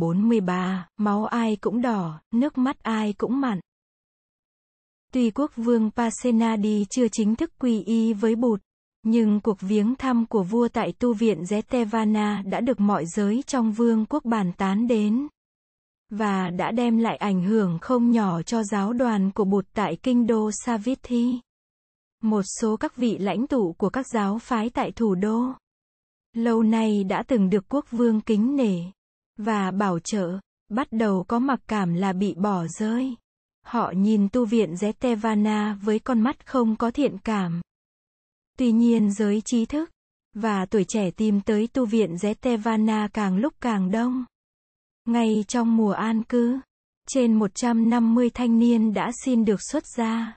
43, máu ai cũng đỏ, nước mắt ai cũng mặn. Tuy quốc vương Pasenadi chưa chính thức quy y với Bụt, nhưng cuộc viếng thăm của vua tại tu viện Jetavana đã được mọi giới trong vương quốc bàn tán đến, và đã đem lại ảnh hưởng không nhỏ cho giáo đoàn của Bụt tại kinh đô Savatthi. Một số các vị lãnh tụ của các giáo phái tại thủ đô lâu nay đã từng được quốc vương kính nể và bảo trợ, bắt đầu có mặc cảm là bị bỏ rơi. Họ nhìn tu viện Jetavana với con mắt không có thiện cảm. Tuy nhiên giới trí thức và tuổi trẻ tìm tới tu viện Jetavana càng lúc càng đông. Ngay trong mùa an cư, trên 150 thanh niên đã xin được xuất gia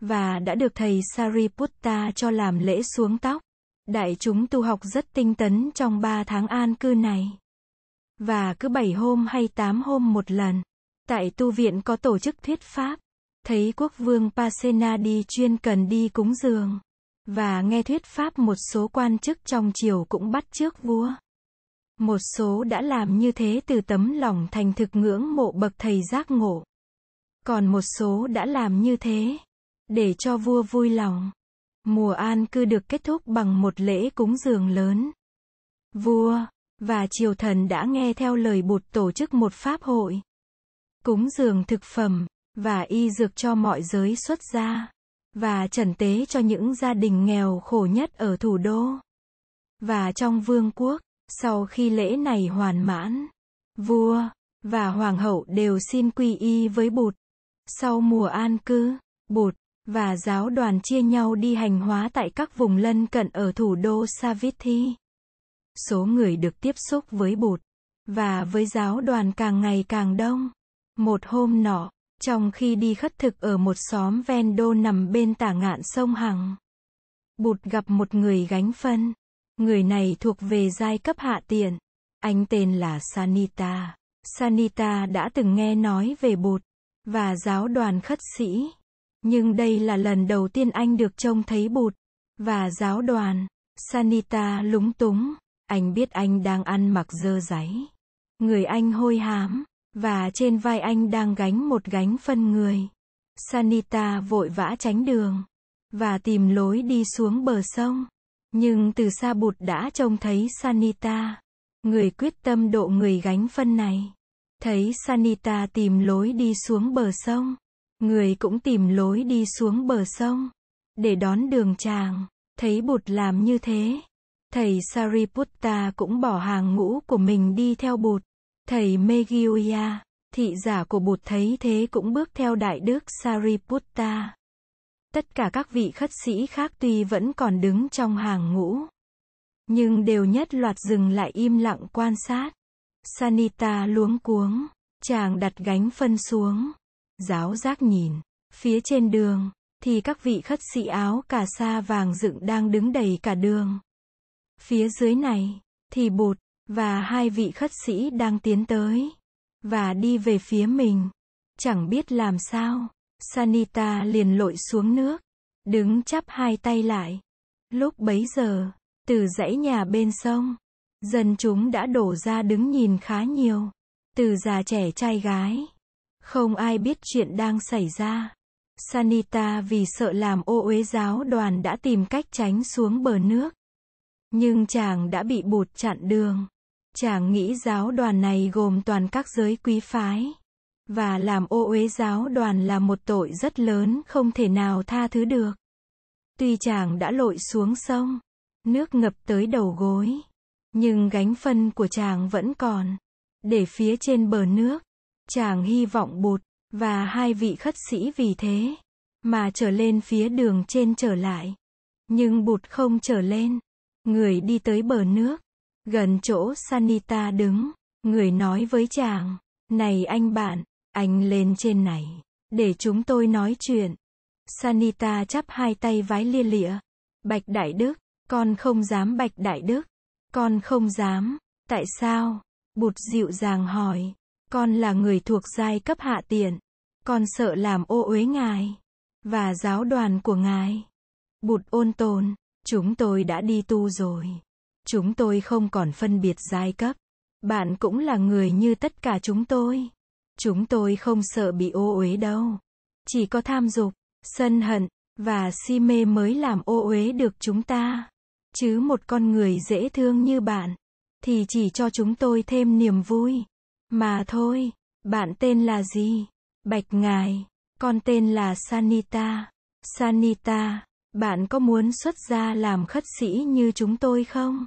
và đã được thầy Sariputta cho làm lễ xuống tóc. Đại chúng tu học rất tinh tấn trong 3 tháng an cư này, và cứ 7 hôm hay 8 hôm một lần, tại tu viện có tổ chức thuyết pháp. Thấy quốc vương Pasenadi chuyên cần đi cúng dường và nghe thuyết pháp, một số quan chức trong triều cũng bắt chước vua. Một số đã làm như thế từ tấm lòng thành thực ngưỡng mộ bậc thầy giác ngộ. Còn một số đã làm như thế để cho vua vui lòng. Mùa an cư được kết thúc bằng một lễ cúng dường lớn. Vua và triều thần đã nghe theo lời Bụt tổ chức một pháp hội, cúng dường thực phẩm và y dược cho mọi giới xuất gia, và chẩn tế cho những gia đình nghèo khổ nhất ở thủ đô và trong vương quốc. Sau khi lễ này hoàn mãn, vua và hoàng hậu đều xin quy y với Bụt. Sau mùa an cư, Bụt và giáo đoàn chia nhau đi hành hóa tại các vùng lân cận ở thủ đô Savatthi. Số người được tiếp xúc với Bụt và với giáo đoàn càng ngày càng đông. Một hôm nọ, trong khi đi khất thực ở một xóm ven đô nằm bên tả ngạn sông Hằng, Bụt gặp một người gánh phân. Người này thuộc về giai cấp hạ tiện. Anh tên là Sunita. Sunita đã từng nghe nói về Bụt và giáo đoàn khất sĩ, nhưng đây là lần đầu tiên anh được trông thấy Bụt và giáo đoàn. Sunita lúng túng. Anh biết anh đang ăn mặc dơ dáy, người anh hôi hám, và trên vai anh đang gánh một gánh phân người. Sunita vội vã tránh đường và tìm lối đi xuống bờ sông. Nhưng từ xa Bụt đã trông thấy Sunita, người quyết tâm độ người gánh phân này. Thấy Sunita tìm lối đi xuống bờ sông, người cũng tìm lối đi xuống bờ sông để đón đường chàng. Thấy Bụt làm như thế, thầy Sariputta cũng bỏ hàng ngũ của mình đi theo Bụt. Thầy Meghiya, thị giả của Bụt, thấy thế cũng bước theo đại đức Sariputta. Tất cả các vị khất sĩ khác tuy vẫn còn đứng trong hàng ngũ, nhưng đều nhất loạt dừng lại im lặng quan sát. Sunita luống cuống, chàng đặt gánh phân xuống, giáo giác nhìn, phía trên đường, thì các vị khất sĩ áo cà sa vàng dựng đang đứng đầy cả đường. Phía dưới này, thì Bụt và hai vị khất sĩ đang tiến tới, và đi về phía mình. Chẳng biết làm sao, Sunita liền lội xuống nước, đứng chắp hai tay lại. Lúc bấy giờ, từ dãy nhà bên sông, dân chúng đã đổ ra đứng nhìn khá nhiều, từ già trẻ trai gái. Không ai biết chuyện đang xảy ra. Sunita vì sợ làm ô uế giáo đoàn đã tìm cách tránh xuống bờ nước. Nhưng chàng đã bị Bụt chặn đường. Chàng nghĩ giáo đoàn này gồm toàn các giới quý phái, và làm ô uế giáo đoàn là một tội rất lớn không thể nào tha thứ được. Tuy chàng đã lội xuống sông, nước ngập tới đầu gối, nhưng gánh phân của chàng vẫn còn, để phía trên bờ nước. Chàng hy vọng Bụt và hai vị khất sĩ vì thế mà trở lên phía đường trên trở lại. Nhưng Bụt không trở lên. Người đi tới bờ nước, gần chỗ Sunita đứng. Người nói với chàng, này anh bạn, anh lên trên này, để chúng tôi nói chuyện. Sunita chắp hai tay vái lia lịa. Bạch đại đức, con không dám. Bạch đại đức, con không dám. Tại sao? Bụt dịu dàng hỏi. Con là người thuộc giai cấp hạ tiện. Con sợ làm ô uế ngài và giáo đoàn của ngài. Bụt ôn tồn, chúng tôi đã đi tu rồi. Chúng tôi không còn phân biệt giai cấp. Bạn cũng là người như tất cả chúng tôi. Chúng tôi không sợ bị ô uế đâu. Chỉ có tham dục, sân hận, và si mê mới làm ô uế được chúng ta. Chứ một con người dễ thương như bạn, thì chỉ cho chúng tôi thêm niềm vui. Mà thôi, bạn tên là gì? Bạch Ngài, con tên là Sunita. Sunita, bạn có muốn xuất gia làm khất sĩ như chúng tôi không?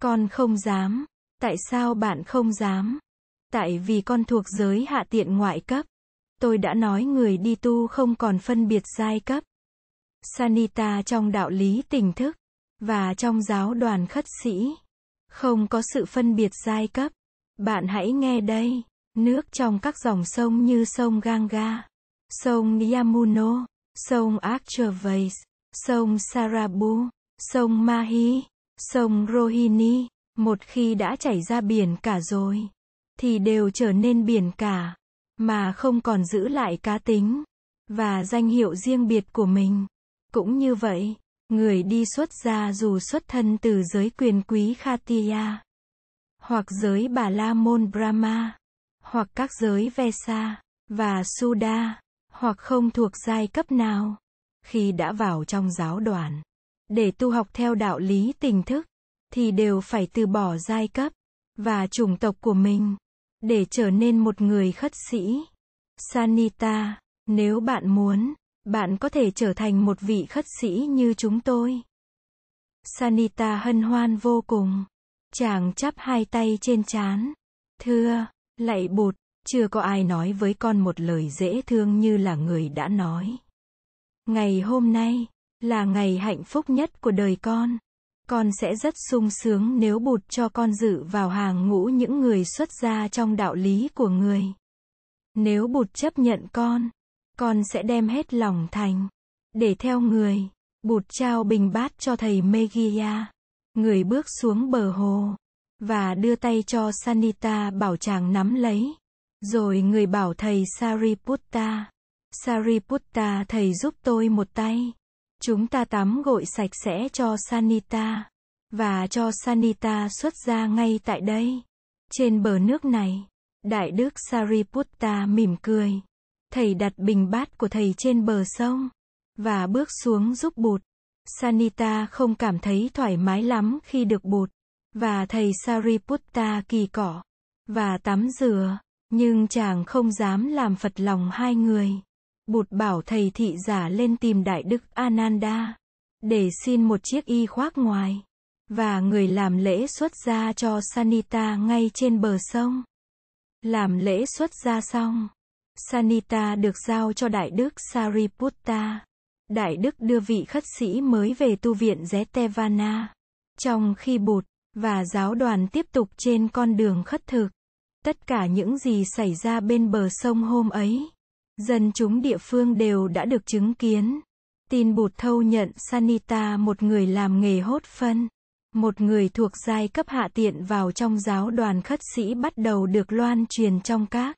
Con không dám. Tại sao bạn không dám? Tại vì con thuộc giới hạ tiện ngoại cấp. Tôi đã nói người đi tu không còn phân biệt giai cấp. Sunita trong đạo lý tỉnh thức, và trong giáo đoàn khất sĩ, không có sự phân biệt giai cấp. Bạn hãy nghe đây, nước trong các dòng sông như sông Ganga, sông Yamuno, sông Actravati, sông Sarabhu, sông Mahi, sông Rohini, một khi đã chảy ra biển cả rồi, thì đều trở nên biển cả, mà không còn giữ lại cá tính, và danh hiệu riêng biệt của mình. Cũng như vậy, người đi xuất gia dù xuất thân từ giới quyền quý Khattiya, hoặc giới Bà La Môn Brahma, hoặc các giới Vesa, và Suda, hoặc không thuộc giai cấp nào, khi đã vào trong giáo đoàn, để tu học theo đạo lý tỉnh thức, thì đều phải từ bỏ giai cấp, và chủng tộc của mình, để trở nên một người khất sĩ. Sunita, nếu bạn muốn, bạn có thể trở thành một vị khất sĩ như chúng tôi. Sunita hân hoan vô cùng. Chàng chắp hai tay trên trán. Thưa, lạy Bụt, chưa có ai nói với con một lời dễ thương như là người đã nói. Ngày hôm nay, là ngày hạnh phúc nhất của đời con. Con sẽ rất sung sướng nếu Bụt cho con dự vào hàng ngũ những người xuất gia trong đạo lý của người. Nếu Bụt chấp nhận con sẽ đem hết lòng thành, để theo người. Bụt trao bình bát cho thầy Meghiya. Người bước xuống bờ hồ, và đưa tay cho Sunita bảo chàng nắm lấy. Rồi người bảo thầy Sariputta. Sariputta, thầy giúp tôi một tay. Chúng ta tắm gội sạch sẽ cho Sunita, và cho Sunita xuất gia ngay tại đây, trên bờ nước này. Đại đức Sariputta mỉm cười. Thầy đặt bình bát của thầy trên bờ sông, và bước xuống giúp Bụt. Sunita không cảm thấy thoải mái lắm khi được Bụt và thầy Sariputta kỳ cọ, và tắm rửa, nhưng chàng không dám làm phật lòng hai người. Bụt bảo thầy thị giả lên tìm đại đức Ananda, để xin một chiếc y khoác ngoài, và người làm lễ xuất gia cho Sunita ngay trên bờ sông. Làm lễ xuất gia xong, Sunita được giao cho đại đức Sariputta. Đại đức đưa vị khất sĩ mới về tu viện Jetavana, trong khi Bụt và giáo đoàn tiếp tục trên con đường khất thực. Tất cả những gì xảy ra bên bờ sông hôm ấy, dân chúng địa phương đều đã được chứng kiến. Tin Bụt thâu nhận Sunita, một người làm nghề hốt phân, một người thuộc giai cấp hạ tiện, vào trong giáo đoàn khất sĩ bắt đầu được loan truyền trong các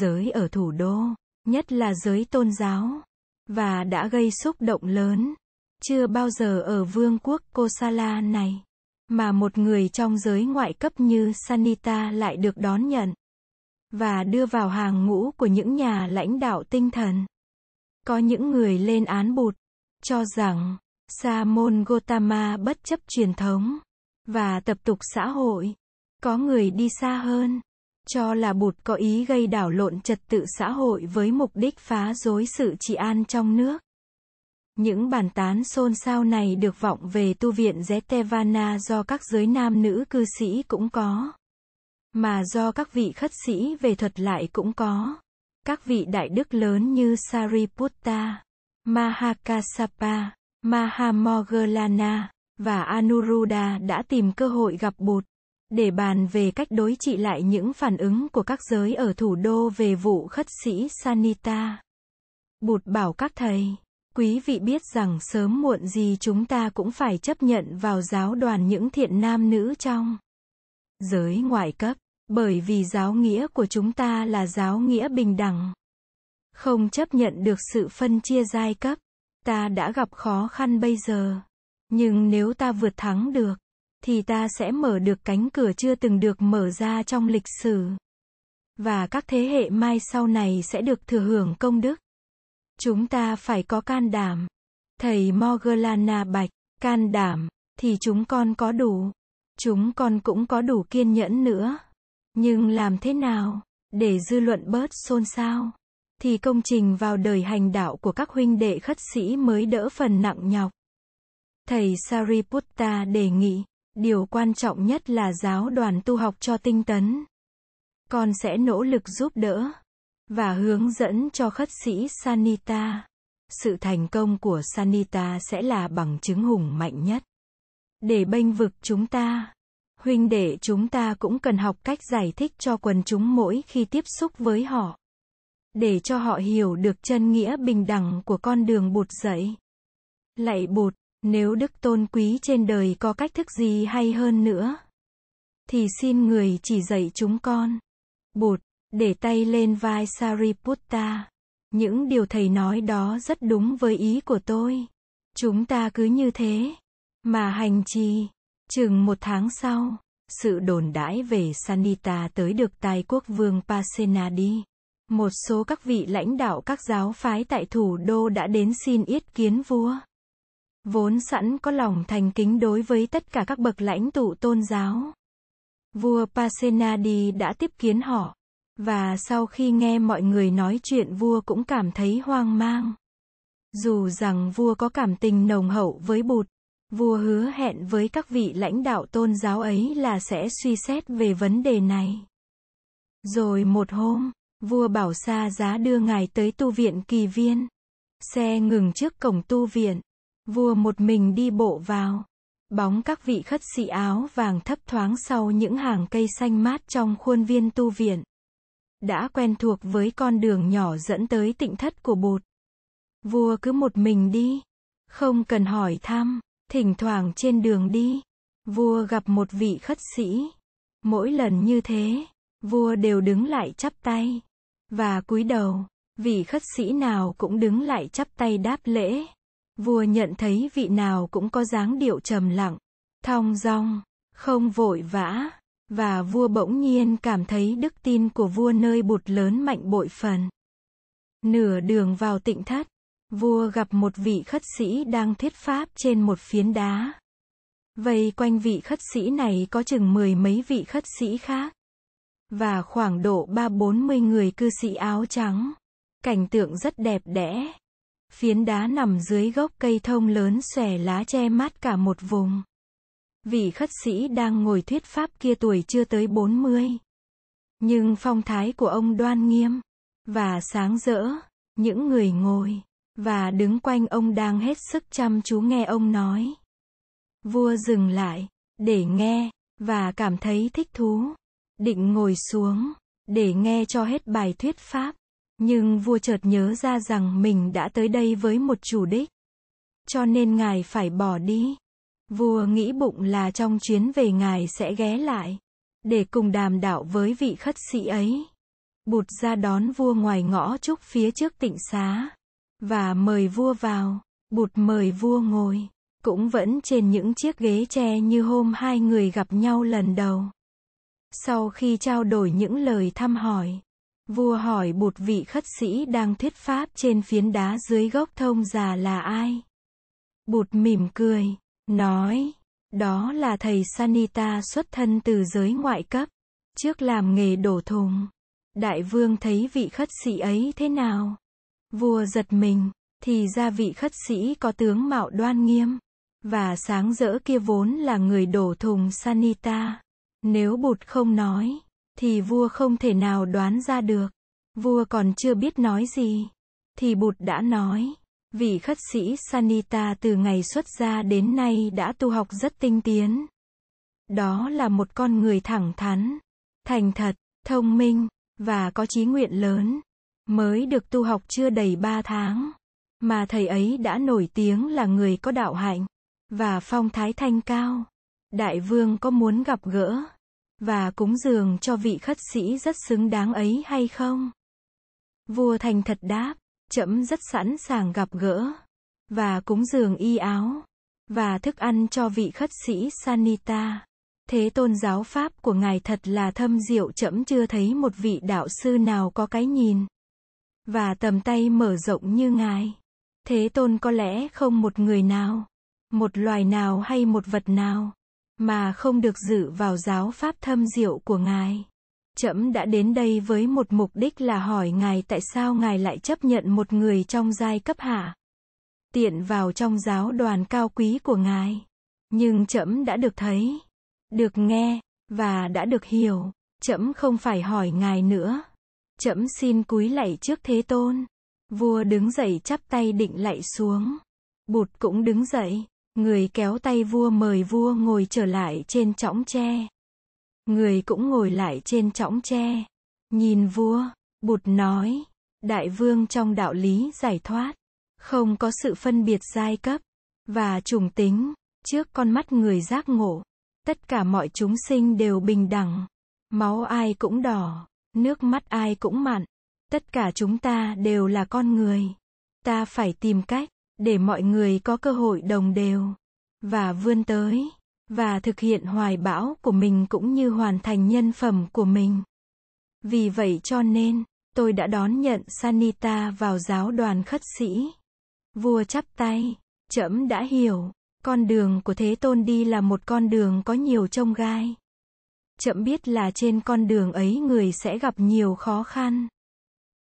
giới ở thủ đô, nhất là giới tôn giáo, và đã gây xúc động lớn. Chưa bao giờ ở vương quốc Kosala này, mà một người trong giới ngoại cấp như Sunita lại được đón nhận, và đưa vào hàng ngũ của những nhà lãnh đạo tinh thần. Có những người lên án Bụt, cho rằng sa môn Gotama bất chấp truyền thống, và tập tục xã hội. Có người đi xa hơn, cho là Bụt có ý gây đảo lộn trật tự xã hội với mục đích phá rối sự trị an trong nước. Những bàn tán xôn xao này được vọng về tu viện Jetavana do các giới nam nữ cư sĩ cũng có, mà do các vị khất sĩ về thuật lại cũng có. Các vị đại đức lớn như Sariputta, Mahakassapa, Mahamoggallana và Anuruddha đã tìm cơ hội gặp Bụt, để bàn về cách đối trị lại những phản ứng của các giới ở thủ đô về vụ khất sĩ Sunita. Bụt bảo các thầy, quý vị biết rằng sớm muộn gì chúng ta cũng phải chấp nhận vào giáo đoàn những thiện nam nữ trong giới ngoại cấp, bởi vì giáo nghĩa của chúng ta là giáo nghĩa bình đẳng, không chấp nhận được sự phân chia giai cấp. Ta đã gặp khó khăn bây giờ, nhưng nếu ta vượt thắng được, thì ta sẽ mở được cánh cửa chưa từng được mở ra trong lịch sử. Và các thế hệ mai sau này sẽ được thừa hưởng công đức. Chúng ta phải có can đảm. Thầy Mahakassapa bạch, can đảm, thì chúng con có đủ. Chúng con cũng có đủ kiên nhẫn nữa. Nhưng làm thế nào, để dư luận bớt xôn xao, thì công trình vào đời hành đạo của các huynh đệ khất sĩ mới đỡ phần nặng nhọc. Thầy Sariputta đề nghị, điều quan trọng nhất là giáo đoàn tu học cho tinh tấn. Con sẽ nỗ lực giúp đỡ và hướng dẫn cho khất sĩ Sunita. Sự thành công của Sunita sẽ là bằng chứng hùng mạnh nhất. Để bênh vực chúng ta, huynh đệ chúng ta cũng cần học cách giải thích cho quần chúng mỗi khi tiếp xúc với họ. Để cho họ hiểu được chân nghĩa bình đẳng của con đường Bụt dạy. Lạy Bụt, nếu đức tôn quý trên đời có cách thức gì hay hơn nữa, thì xin người chỉ dạy chúng con. Bụt, để tay lên vai Sariputta. Những điều thầy nói đó rất đúng với ý của tôi. Chúng ta cứ như thế mà hành trì. Chừng 1 tháng sau, sự đồn đãi về Sunita tới được tai quốc vương Pasenadi. Một số các vị lãnh đạo các giáo phái tại thủ đô đã đến xin yết kiến vua. Vốn sẵn có lòng thành kính đối với tất cả các bậc lãnh tụ tôn giáo, vua Pasenadi đã tiếp kiến họ. Và sau khi nghe mọi người nói chuyện, vua cũng cảm thấy hoang mang. Dù rằng vua có cảm tình nồng hậu với Bụt, vua hứa hẹn với các vị lãnh đạo tôn giáo ấy là sẽ suy xét về vấn đề này. Rồi một hôm, vua bảo xa giá đưa ngài tới tu viện Kỳ Viên. Xe ngừng trước cổng tu viện, vua một mình đi bộ vào. Bóng các vị khất sĩ áo vàng thấp thoáng sau những hàng cây xanh mát trong khuôn viên tu viện. Đã quen thuộc với con đường nhỏ dẫn tới tịnh thất của Bụt. Vua cứ một mình đi, không cần hỏi thăm. Thỉnh thoảng trên đường đi, vua gặp một vị khất sĩ. Mỗi lần như thế, vua đều đứng lại chắp tay và cúi đầu. Vị khất sĩ nào cũng đứng lại chắp tay đáp lễ. Vua nhận thấy vị nào cũng có dáng điệu trầm lặng, thong dong, không vội vã. Và vua bỗng nhiên cảm thấy đức tin của vua nơi Bụt lớn mạnh bội phần. Nửa đường vào tịnh thất, vua gặp một vị khất sĩ đang thuyết pháp trên một phiến đá. Vây quanh vị khất sĩ này có chừng 10 mấy vị khất sĩ khác. Và khoảng độ 30-40 người cư sĩ áo trắng. Cảnh tượng rất đẹp đẽ. Phiến đá nằm dưới gốc cây thông lớn xòe lá che mát cả một vùng. Vị khất sĩ đang ngồi thuyết pháp kia tuổi chưa tới 40. Nhưng phong thái của ông đoan nghiêm và sáng rỡ, những người ngồi và đứng quanh ông đang hết sức chăm chú nghe ông nói. Vua dừng lại để nghe và cảm thấy thích thú, định ngồi xuống để nghe cho hết bài thuyết pháp. Nhưng vua chợt nhớ ra rằng mình đã tới đây với một chủ đích, cho nên ngài phải bỏ đi. Vua nghĩ bụng là trong chuyến về ngài sẽ ghé lại để cùng đàm đạo với vị khất sĩ ấy. Bụt ra đón vua ngoài ngõ trúc phía trước tịnh xá và mời vua vào. Bụt mời vua ngồi, cũng vẫn trên những chiếc ghế tre như hôm hai người gặp nhau lần đầu. Sau khi trao đổi những lời thăm hỏi, vua hỏi Bụt vị khất sĩ đang thuyết pháp trên phiến đá dưới gốc thông già là ai. Bụt mỉm cười, nói, đó là thầy Sunita xuất thân từ giới ngoại cấp, trước làm nghề đổ thùng. Đại vương thấy vị khất sĩ ấy thế nào? Vua giật mình, thì ra vị khất sĩ có tướng mạo đoan nghiêm và sáng rỡ kia vốn là người đổ thùng Sunita. Nếu Bụt không nói, thì vua không thể nào đoán ra được. Vua còn chưa biết nói gì, thì Bụt đã nói. Vị khất sĩ Sunita từ ngày xuất gia đến nay đã tu học rất tinh tiến. Đó là một con người thẳng thắn, thành thật, thông minh, và có chí nguyện lớn. Mới được tu học chưa đầy 3 tháng, mà thầy ấy đã nổi tiếng là người có đạo hạnh, và phong thái thanh cao. Đại vương có muốn gặp gỡ, và cúng dường cho vị khất sĩ rất xứng đáng ấy hay không? Vua thành thật đáp. Trẫm rất sẵn sàng gặp gỡ và cúng dường y áo và thức ăn cho vị khất sĩ Sunita. Thế tôn giáo pháp của ngài thật là thâm diệu, trẫm chưa thấy một vị đạo sư nào có cái nhìn và tầm tay mở rộng như ngài. Thế tôn, có lẽ không một người nào, một loài nào hay một vật nào mà không được dự vào giáo pháp thâm diệu của ngài. Trẫm đã đến đây với một mục đích là hỏi ngài tại sao ngài lại chấp nhận một người trong giai cấp hạ tiện vào trong giáo đoàn cao quý của ngài. Nhưng trẫm đã được thấy, được nghe và đã được hiểu. Trẫm không phải hỏi ngài nữa. Trẫm xin cúi lạy trước Thế Tôn. Vua đứng dậy chắp tay định lạy xuống. Bụt cũng đứng dậy, người kéo tay vua mời vua ngồi trở lại trên chõng tre. Người cũng ngồi lại trên chõng tre. Nhìn vua, Bụt nói: Đại vương, trong đạo lý giải thoát, không có sự phân biệt giai cấp và chủng tính. Trước con mắt người giác ngộ, tất cả mọi chúng sinh đều bình đẳng. Máu ai cũng đỏ, nước mắt ai cũng mặn. Tất cả chúng ta đều là con người. Ta phải tìm cách để mọi người có cơ hội đồng đều và vươn tới và thực hiện hoài bão của mình cũng như hoàn thành nhân phẩm của mình. Vì vậy cho nên, tôi đã đón nhận Sunita vào giáo đoàn khất sĩ. Vua chắp tay, trẫm đã hiểu, con đường của Thế Tôn đi là một con đường có nhiều chông gai. Trẫm biết là trên con đường ấy người sẽ gặp nhiều khó khăn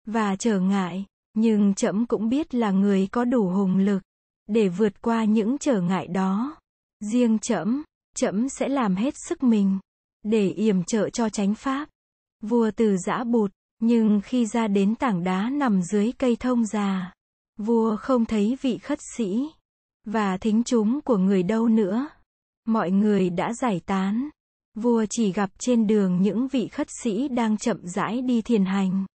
và trở ngại, nhưng trẫm cũng biết là người có đủ hùng lực để vượt qua những trở ngại đó. Riêng trẫm sẽ làm hết sức mình để yểm trợ cho chánh pháp. Vua từ giã Bụt, nhưng khi ra đến tảng đá nằm dưới cây thông già, vua không thấy vị khất sĩ và thính chúng của người đâu nữa. Mọi người đã giải tán. Vua chỉ gặp trên đường những vị khất sĩ đang chậm rãi đi thiền hành.